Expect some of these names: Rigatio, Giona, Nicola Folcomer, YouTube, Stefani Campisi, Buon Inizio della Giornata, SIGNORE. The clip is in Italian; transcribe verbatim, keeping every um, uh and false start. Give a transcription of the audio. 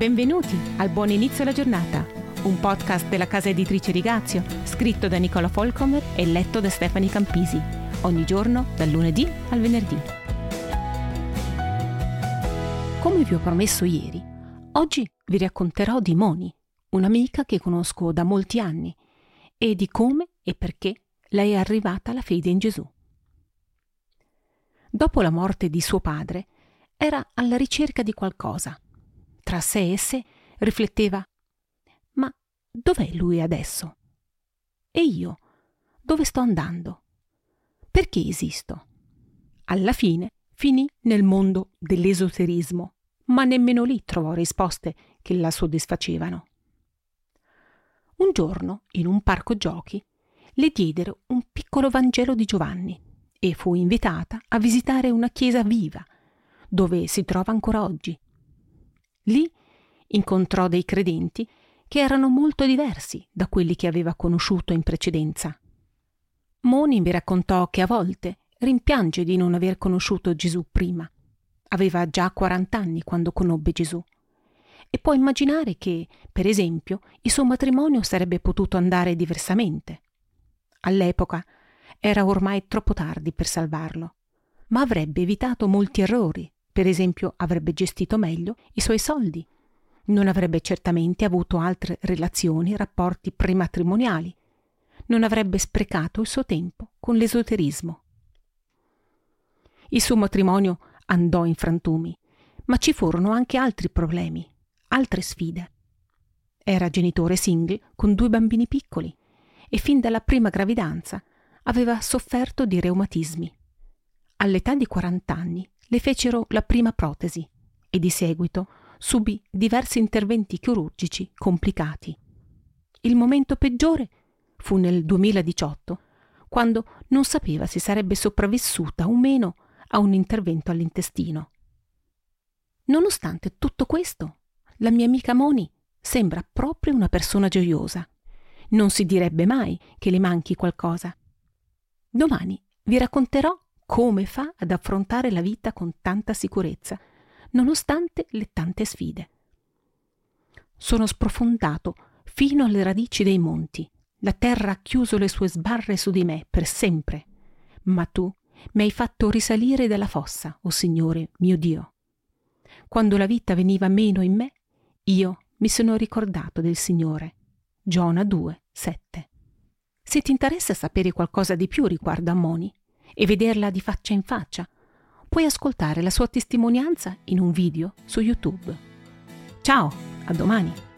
Benvenuti al Buon Inizio della Giornata, un podcast della casa editrice Rigatio, scritto da Nicola Folcomer e letto da Stefani Campisi, ogni giorno dal lunedì al venerdì. Come vi ho promesso ieri, oggi vi racconterò di Moni, un'amica che conosco da molti anni, e di come e perché lei è arrivata alla fede in Gesù. Dopo la morte di suo padre, era alla ricerca di qualcosa. Tra sé e sé rifletteva: ma dov'è lui adesso? E io? Dove sto andando? Perché esisto? Alla fine finì nel mondo dell'esoterismo, ma nemmeno lì trovò risposte che la soddisfacevano. Un giorno, in un parco giochi, le diedero un piccolo Vangelo di Giovanni e fu invitata a visitare una chiesa viva, dove si trova ancora oggi. Lì incontrò dei credenti che erano molto diversi da quelli che aveva conosciuto in precedenza. Moni mi raccontò che a volte rimpiange di non aver conosciuto Gesù prima. Aveva già quaranta anni quando conobbe Gesù. E può immaginare che, per esempio, il suo matrimonio sarebbe potuto andare diversamente. All'epoca era ormai troppo tardi per salvarlo, ma avrebbe evitato molti errori. Per esempio, avrebbe gestito meglio i suoi soldi, non avrebbe certamente avuto altre relazioni e rapporti prematrimoniali, non avrebbe sprecato il suo tempo con l'esoterismo. Il suo matrimonio andò in frantumi, ma ci furono anche altri problemi, altre sfide. Era genitore single con due bambini piccoli e fin dalla prima gravidanza aveva sofferto di reumatismi. All'età di quaranta anni le fecero la prima protesi e di seguito subì diversi interventi chirurgici complicati. Il momento peggiore fu nel duemiladiciotto, quando non sapeva se sarebbe sopravvissuta o meno a un intervento all'intestino. Nonostante tutto questo, la mia amica Moni sembra proprio una persona gioiosa. Non si direbbe mai che le manchi qualcosa. Domani vi racconterò come fa ad affrontare la vita con tanta sicurezza, nonostante le tante sfide. Sono sprofondato fino alle radici dei monti. La terra ha chiuso le sue sbarre su di me per sempre. Ma tu mi hai fatto risalire dalla fossa, o Signore mio Dio. Quando la vita veniva meno in me, io mi sono ricordato del Signore. Giona due sette. Se ti interessa sapere qualcosa di più riguardo a Moni, e vederla di faccia in faccia, puoi ascoltare la sua testimonianza in un video su YouTube. Ciao, a domani!